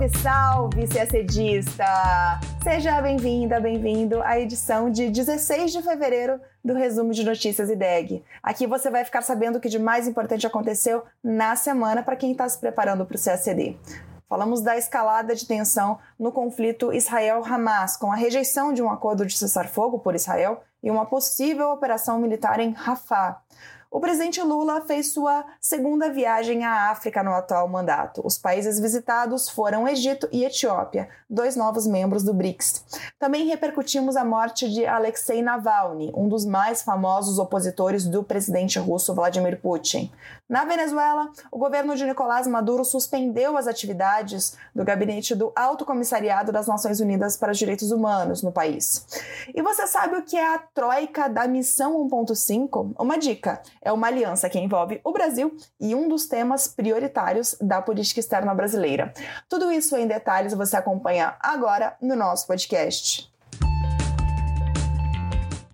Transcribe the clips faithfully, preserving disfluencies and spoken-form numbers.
Salve, salve, CACDista! Seja bem-vinda, bem-vindo à edição de dezesseis de fevereiro do Resumo de Notícias e D E G. Aqui você vai ficar sabendo o que de mais importante aconteceu na semana para quem está se preparando para o C A C D. Falamos da escalada de tensão no conflito Israel-Hamas, com a rejeição de um acordo de cessar-fogo por Israel e uma possível operação militar em Rafah. O presidente Lula fez sua segunda viagem à África no atual mandato. Os países visitados foram Egito e Etiópia, dois novos membros do BRICS. Também repercutimos a morte de Alexei Navalny, um dos mais famosos opositores do presidente russo Vladimir Putin. Na Venezuela, o governo de Nicolás Maduro suspendeu as atividades do gabinete do Alto Comissariado das Nações Unidas para os Direitos Humanos no país. E você sabe o que é a troika da Missão um ponto cinco? Uma dica. É uma aliança que envolve o Brasil e um dos temas prioritários da política externa brasileira. Tudo isso em detalhes você acompanha agora no nosso podcast.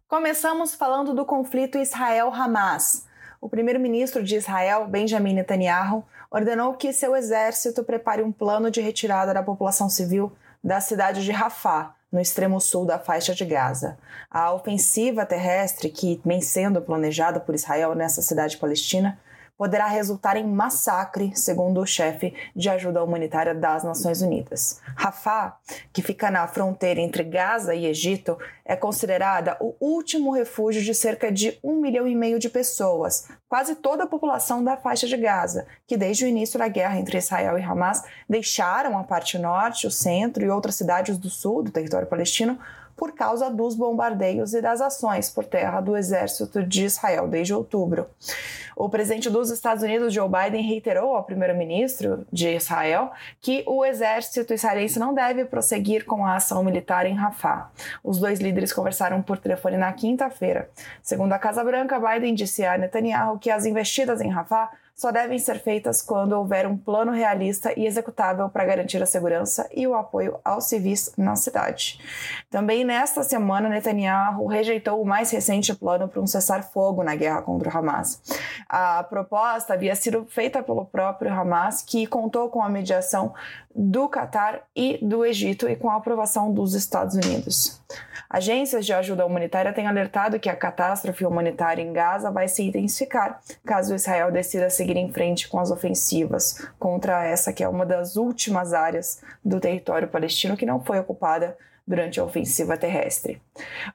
Começamos falando do conflito Israel-Hamas. O primeiro-ministro de Israel, Benjamin Netanyahu, ordenou que seu exército prepare um plano de retirada da população civil da cidade de Rafah, no extremo sul da faixa de Gaza. A ofensiva terrestre, que vem sendo planejada por Israel nessa cidade palestina, poderá resultar em massacre, segundo o chefe de ajuda humanitária das Nações Unidas. Rafah, que fica na fronteira entre Gaza e Egito, é considerada o último refúgio de cerca de um milhão e meio de pessoas, quase toda a população da faixa de Gaza, que desde o início da guerra entre Israel e Hamas deixaram a parte norte, o centro e outras cidades do sul do território palestino por causa dos bombardeios e das ações por terra do exército de Israel desde outubro. O presidente dos Estados Unidos, Joe Biden, reiterou ao primeiro-ministro de Israel que o exército israelense não deve prosseguir com a ação militar em Rafah. Os dois líderes conversaram por telefone na quinta-feira. Segundo a Casa Branca, Biden disse a Netanyahu que as investidas em Rafah só devem ser feitas quando houver um plano realista e executável para garantir a segurança e o apoio aos civis na cidade. Também nesta semana, Netanyahu rejeitou o mais recente plano para um cessar-fogo na guerra contra o Hamas. A proposta havia sido feita pelo próprio Hamas, que contou com a mediação do Catar e do Egito e com a aprovação dos Estados Unidos. Agências de ajuda humanitária têm alertado que a catástrofe humanitária em Gaza vai se intensificar caso Israel decida seguir seguir em frente com as ofensivas contra essa que é uma das últimas áreas do território palestino que não foi ocupada durante a ofensiva terrestre.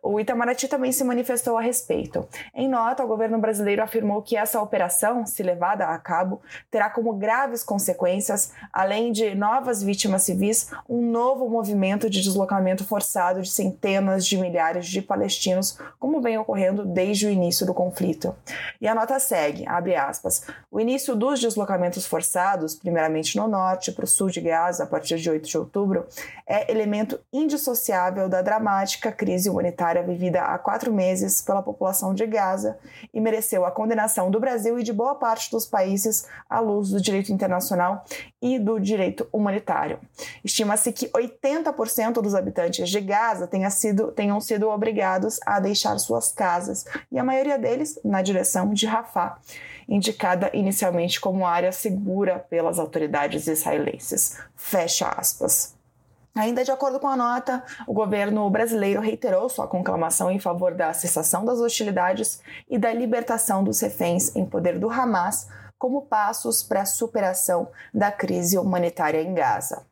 O Itamaraty também se manifestou a respeito. Em nota, o governo brasileiro afirmou que essa operação, se levada a cabo, terá como graves consequências, além de novas vítimas civis, um novo movimento de deslocamento forçado de centenas de milhares de palestinos, como vem ocorrendo desde o início do conflito. E a nota segue, abre aspas, o início dos deslocamentos forçados, primeiramente no norte, para o sul de Gaza, a partir de oito de outubro, é elemento indissociável da dramática crise humanitária vivida há quatro meses pela população de Gaza e mereceu a condenação do Brasil e de boa parte dos países à luz do direito internacional e do direito humanitário. Estima-se que oitenta por cento dos habitantes de Gaza tenha sido, tenham sido obrigados a deixar suas casas e a maioria deles na direção de Rafah, indicada inicialmente como área segura pelas autoridades israelenses. Fecha aspas. Ainda de acordo com a nota, o governo brasileiro reiterou sua conclamação em favor da cessação das hostilidades e da libertação dos reféns em poder do Hamas como passos para a superação da crise humanitária em Gaza.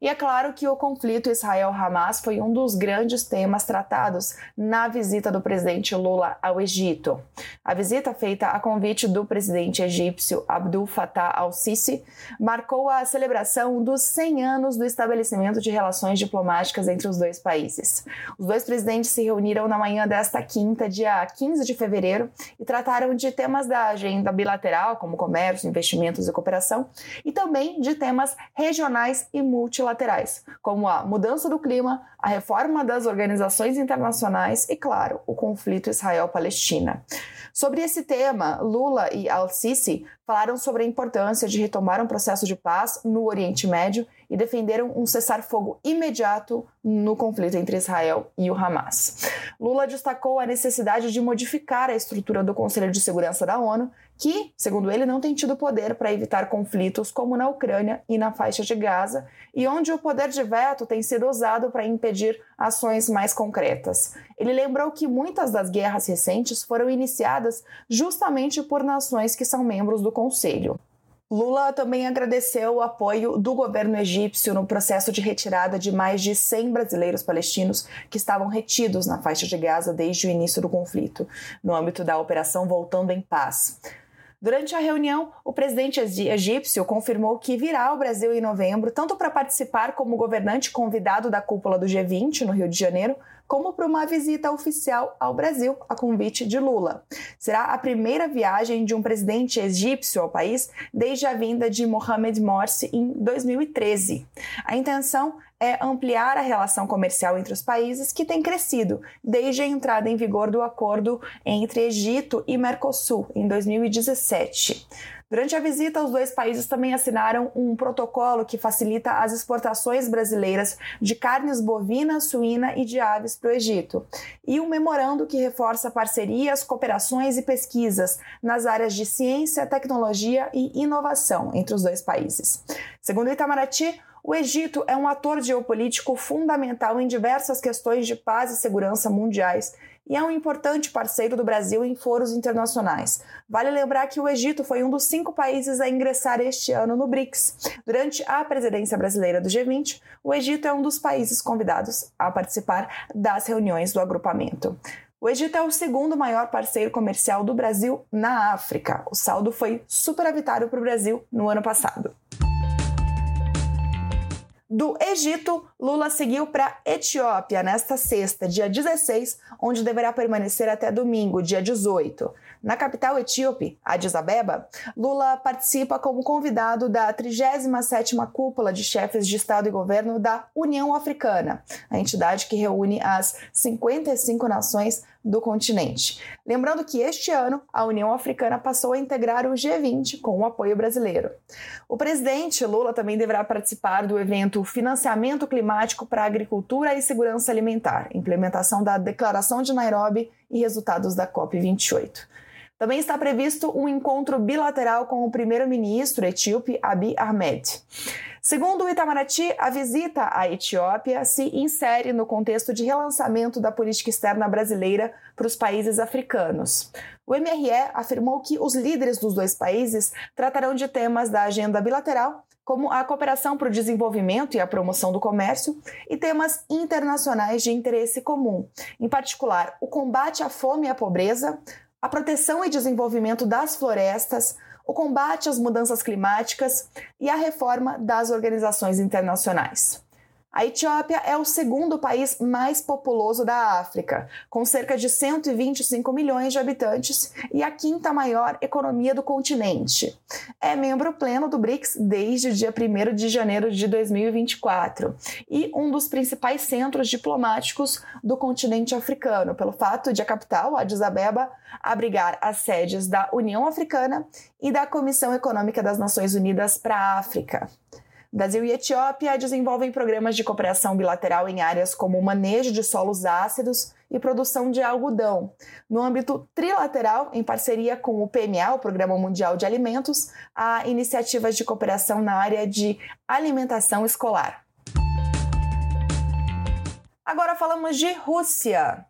E é claro que o conflito Israel-Hamas foi um dos grandes temas tratados na visita do presidente Lula ao Egito. A visita, feita a convite do presidente egípcio Abdul Fattah al-Sisi, marcou a celebração dos cem anos do estabelecimento de relações diplomáticas entre os dois países. Os dois presidentes se reuniram na manhã desta quinta, dia quinze de fevereiro, e trataram de temas da agenda bilateral, como comércio, investimentos e cooperação, e também de temas regionais e multilaterais, como a mudança do clima, a reforma das organizações internacionais e, claro, o conflito Israel-Palestina. Sobre esse tema, Lula e al-Sisi falaram sobre a importância de retomar um processo de paz no Oriente Médio e defenderam um cessar-fogo imediato no conflito entre Israel e o Hamas. Lula destacou a necessidade de modificar a estrutura do Conselho de Segurança da ONU, que, segundo ele, não tem tido poder para evitar conflitos como na Ucrânia e na faixa de Gaza, e onde o poder de veto tem sido usado para impedir ações mais concretas. Ele lembrou que muitas das guerras recentes foram iniciadas justamente por nações que são membros do Conselho. Lula também agradeceu o apoio do governo egípcio no processo de retirada de mais de cem brasileiros palestinos que estavam retidos na faixa de Gaza desde o início do conflito, no âmbito da Operação Voltando em Paz. Durante a reunião, o presidente egípcio confirmou que virá ao Brasil em novembro, tanto para participar como governante convidado da cúpula do G vinte no Rio de Janeiro, como para uma visita oficial ao Brasil, a convite de Lula. Será a primeira viagem de um presidente egípcio ao país desde a vinda de Mohamed Morsi em dois mil e treze. A intenção é ampliar a relação comercial entre os países, que tem crescido desde a entrada em vigor do acordo entre Egito e Mercosul, em dois mil e dezessete. Durante a visita, os dois países também assinaram um protocolo que facilita as exportações brasileiras de carnes bovina, suína e de aves para o Egito, e um memorando que reforça parcerias, cooperações e pesquisas nas áreas de ciência, tecnologia e inovação entre os dois países. Segundo Itamaraty, o Egito é um ator geopolítico fundamental em diversas questões de paz e segurança mundiais e é um importante parceiro do Brasil em foros internacionais. Vale lembrar que o Egito foi um dos cinco países a ingressar este ano no BRICS. Durante a presidência brasileira do G vinte, o Egito é um dos países convidados a participar das reuniões do agrupamento. O Egito é o segundo maior parceiro comercial do Brasil na África. O saldo foi superavitário para o Brasil no ano passado. Do Egito, Lula seguiu para a Etiópia nesta sexta, dia dezesseis, onde deverá permanecer até domingo, dia dezoito. Na capital etíope, Addis Abeba, Lula participa como convidado da trigésima sétima Cúpula de Chefes de Estado e Governo da União Africana, a entidade que reúne as cinquenta e cinco nações do continente. Lembrando que este ano a União Africana passou a integrar o G vinte com o apoio brasileiro. O presidente Lula também deverá participar do evento Financiamento Climático para a Agricultura e Segurança Alimentar, implementação da Declaração de Nairobi e resultados da COP vinte e oito. Também está previsto um encontro bilateral com o primeiro-ministro etíope Abiy Ahmed. Segundo o Itamaraty, a visita à Etiópia se insere no contexto de relançamento da política externa brasileira para os países africanos. O M R E afirmou que os líderes dos dois países tratarão de temas da agenda bilateral, como a cooperação para o desenvolvimento e a promoção do comércio, e temas internacionais de interesse comum, em particular o combate à fome e à pobreza, a proteção e desenvolvimento das florestas, o combate às mudanças climáticas e a reforma das organizações internacionais. A Etiópia é o segundo país mais populoso da África, com cerca de cento e vinte e cinco milhões de habitantes e a quinta maior economia do continente. É membro pleno do BRICS desde o dia primeiro de janeiro de dois mil e vinte e quatro e um dos principais centros diplomáticos do continente africano, pelo fato de a capital, Addis Abeba, abrigar as sedes da União Africana e da Comissão Econômica das Nações Unidas para a África. Brasil e Etiópia desenvolvem programas de cooperação bilateral em áreas como o manejo de solos ácidos e produção de algodão. No âmbito trilateral, em parceria com o P M A, o Programa Mundial de Alimentos, há iniciativas de cooperação na área de alimentação escolar. Agora falamos de Rússia.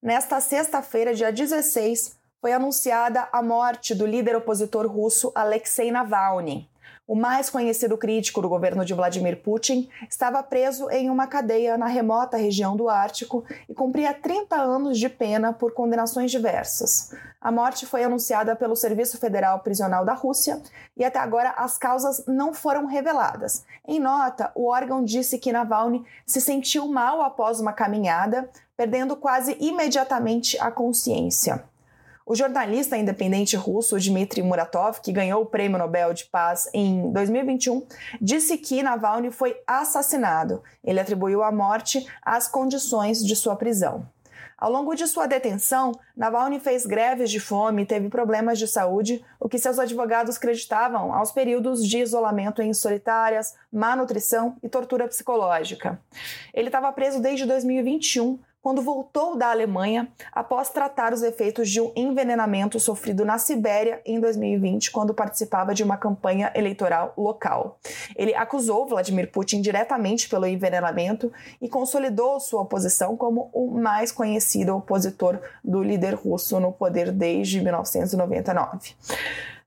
Nesta sexta-feira, dia dezesseis, foi anunciada a morte do líder opositor russo Alexei Navalny. O mais conhecido crítico do governo de Vladimir Putin estava preso em uma cadeia na remota região do Ártico e cumpria trinta anos de pena por condenações diversas. A morte foi anunciada pelo Serviço Federal Prisional da Rússia e até agora as causas não foram reveladas. Em nota, o órgão disse que Navalny se sentiu mal após uma caminhada, perdendo quase imediatamente a consciência. O jornalista independente russo Dmitry Muratov, que ganhou o Prêmio Nobel de Paz em dois mil e vinte e um, disse que Navalny foi assassinado. Ele atribuiu a morte às condições de sua prisão. Ao longo de sua detenção, Navalny fez greves de fome e teve problemas de saúde, o que seus advogados creditavam aos períodos de isolamento em solitárias, má nutrição e tortura psicológica. Ele estava preso desde dois mil e vinte e um, quando voltou da Alemanha após tratar os efeitos de um envenenamento sofrido na Sibéria em dois mil e vinte, quando participava de uma campanha eleitoral local. Ele acusou Vladimir Putin diretamente pelo envenenamento e consolidou sua oposição como o mais conhecido opositor do líder russo no poder desde mil novecentos e noventa e nove.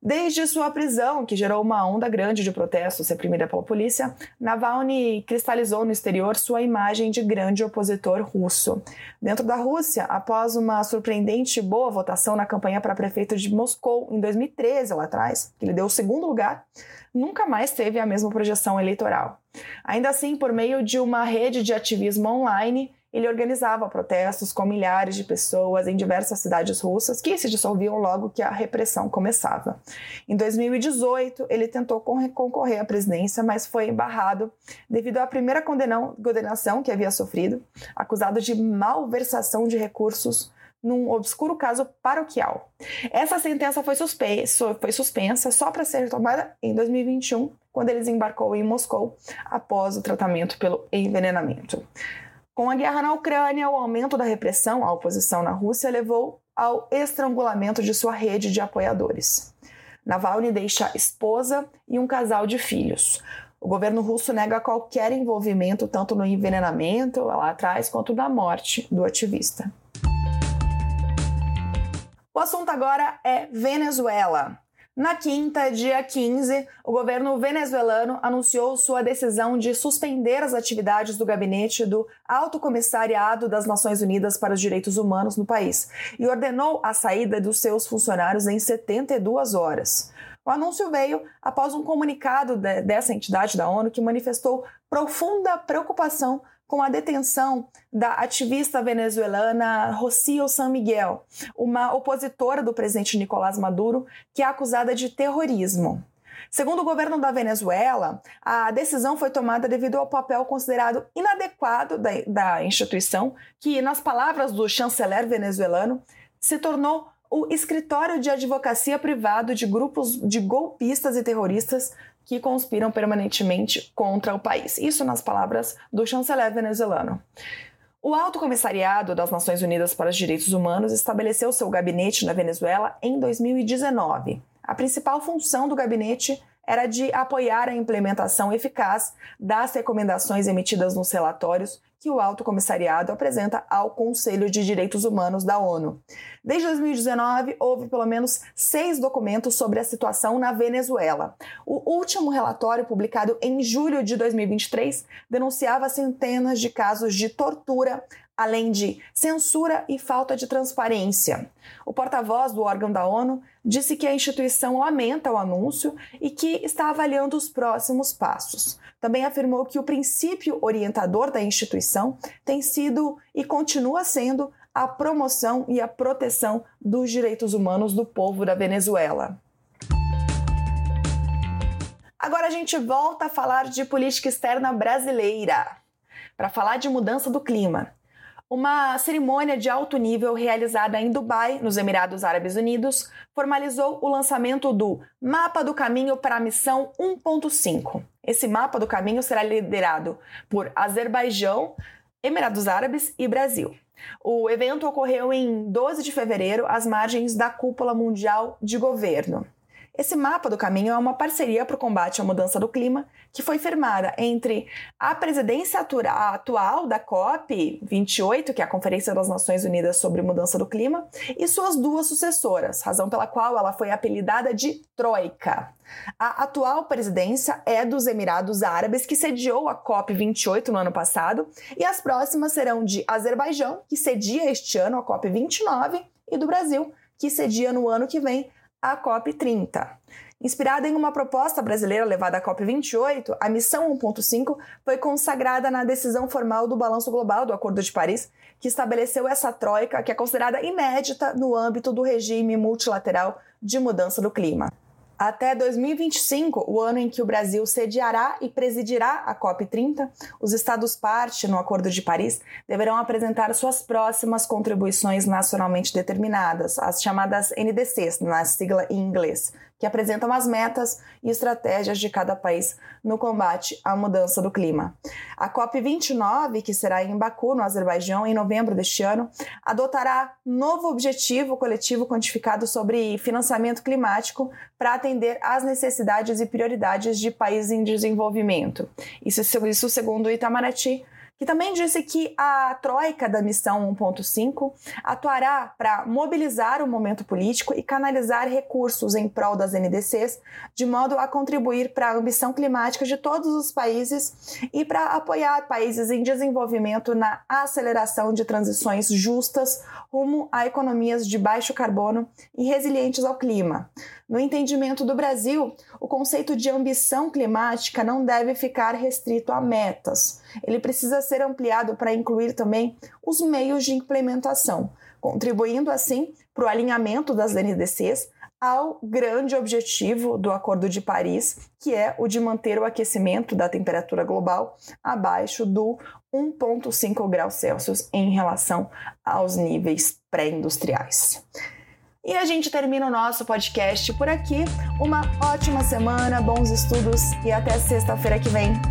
Desde sua prisão, que gerou uma onda grande de protestos reprimida pela polícia, Navalny cristalizou no exterior sua imagem de grande opositor russo. Dentro da Rússia, após uma surpreendente boa votação na campanha para prefeito de Moscou em dois mil e treze, lá atrás, que ele deu o segundo lugar, nunca mais teve a mesma projeção eleitoral. Ainda assim, por meio de uma rede de ativismo online, ele organizava protestos com milhares de pessoas em diversas cidades russas que se dissolviam logo que a repressão começava. Em dois mil e dezoito, ele tentou concorrer à presidência, mas foi barrado devido à primeira condenação que havia sofrido, acusado de malversação de recursos num obscuro caso paroquial. Essa sentença foi, suspe... foi suspensa só para ser retomada em dois mil e vinte e um, quando ele desembarcou em Moscou após o tratamento pelo envenenamento. Com a guerra na Ucrânia, o aumento da repressão à oposição na Rússia levou ao estrangulamento de sua rede de apoiadores. Navalny deixa esposa e um casal de filhos. O governo russo nega qualquer envolvimento tanto no envenenamento lá atrás quanto na morte do ativista. O assunto agora é Venezuela. Na quinta, dia quinze, o governo venezuelano anunciou sua decisão de suspender as atividades do gabinete do Alto Comissariado das Nações Unidas para os Direitos Humanos no país e ordenou a saída dos seus funcionários em setenta e duas horas. O anúncio veio após um comunicado de, dessa entidade da ONU que manifestou profunda preocupação com a detenção da ativista venezuelana Rocío San Miguel, uma opositora do presidente Nicolás Maduro, que é acusada de terrorismo. Segundo o governo da Venezuela, a decisão foi tomada devido ao papel considerado inadequado da, da instituição, que, nas palavras do chanceler venezuelano, se tornou o escritório de advocacia privado de grupos de golpistas e terroristas que conspiram permanentemente contra o país. Isso nas palavras do chanceler venezuelano. O Alto Comissariado das Nações Unidas para os Direitos Humanos estabeleceu seu gabinete na Venezuela em dois mil e dezenove. A principal função do gabinete era de apoiar a implementação eficaz das recomendações emitidas nos relatórios que o Alto Comissariado apresenta ao Conselho de Direitos Humanos da ONU. Desde dois mil e dezenove, houve pelo menos seis documentos sobre a situação na Venezuela. O último relatório, publicado em julho de dois mil e vinte e três, denunciava centenas de casos de tortura, além de censura e falta de transparência. O porta-voz do órgão da ONU disse que a instituição lamenta o anúncio e que está avaliando os próximos passos. Também afirmou que o princípio orientador da instituição tem sido e continua sendo a promoção e a proteção dos direitos humanos do povo da Venezuela. Agora a gente volta a falar de política externa brasileira, para falar de mudança do clima. Uma cerimônia de alto nível realizada em Dubai, nos Emirados Árabes Unidos, formalizou o lançamento do Mapa do Caminho para a Missão um ponto cinco. Esse Mapa do Caminho será liderado por Azerbaijão, Emirados Árabes e Brasil. O evento ocorreu em doze de fevereiro, às margens da Cúpula Mundial de Governo. Esse Mapa do Caminho é uma parceria para o combate à mudança do clima que foi firmada entre a presidência atual da COP vinte e oito, que é a Conferência das Nações Unidas sobre Mudança do Clima, e suas duas sucessoras, razão pela qual ela foi apelidada de Troika. A atual presidência é dos Emirados Árabes, que sediou a COP vinte e oito no ano passado, e as próximas serão de Azerbaijão, que cedia este ano a COP vinte e nove, e do Brasil, que cedia no ano que vem a COP trinta. Inspirada em uma proposta brasileira levada à COP vinte e oito, a Missão um ponto cinco foi consagrada na decisão formal do Balanço Global do Acordo de Paris, que estabeleceu essa troika, que é considerada inédita no âmbito do regime multilateral de mudança do clima. Até dois mil e vinte e cinco, o ano em que o Brasil sediará e presidirá a COP trinta, os Estados-parte no Acordo de Paris deverão apresentar suas próximas contribuições nacionalmente determinadas, as chamadas N D Cs, na sigla em inglês, que apresentam as metas e estratégias de cada país no combate à mudança do clima. A COP vinte e nove, que será em Baku, no Azerbaijão, em novembro deste ano, adotará novo objetivo coletivo quantificado sobre financiamento climático para atender atender às necessidades e prioridades de países em desenvolvimento. Isso, isso segundo o Itamaraty, que também disse que a troika da Missão um ponto cinco atuará para mobilizar o momento político e canalizar recursos em prol das N D Cs, de modo a contribuir para a ambição climática de todos os países e para apoiar países em desenvolvimento na aceleração de transições justas rumo a economias de baixo carbono e resilientes ao clima. No entendimento do Brasil, o conceito de ambição climática não deve ficar restrito a metas. Ele precisa ser ampliado para incluir também os meios de implementação, contribuindo assim para o alinhamento das N D Cs ao grande objetivo do Acordo de Paris, que é o de manter o aquecimento da temperatura global abaixo do um ponto cinco graus Celsius em relação aos níveis pré-industriais. E a gente termina o nosso podcast por aqui. Uma ótima semana, bons estudos e até sexta-feira que vem.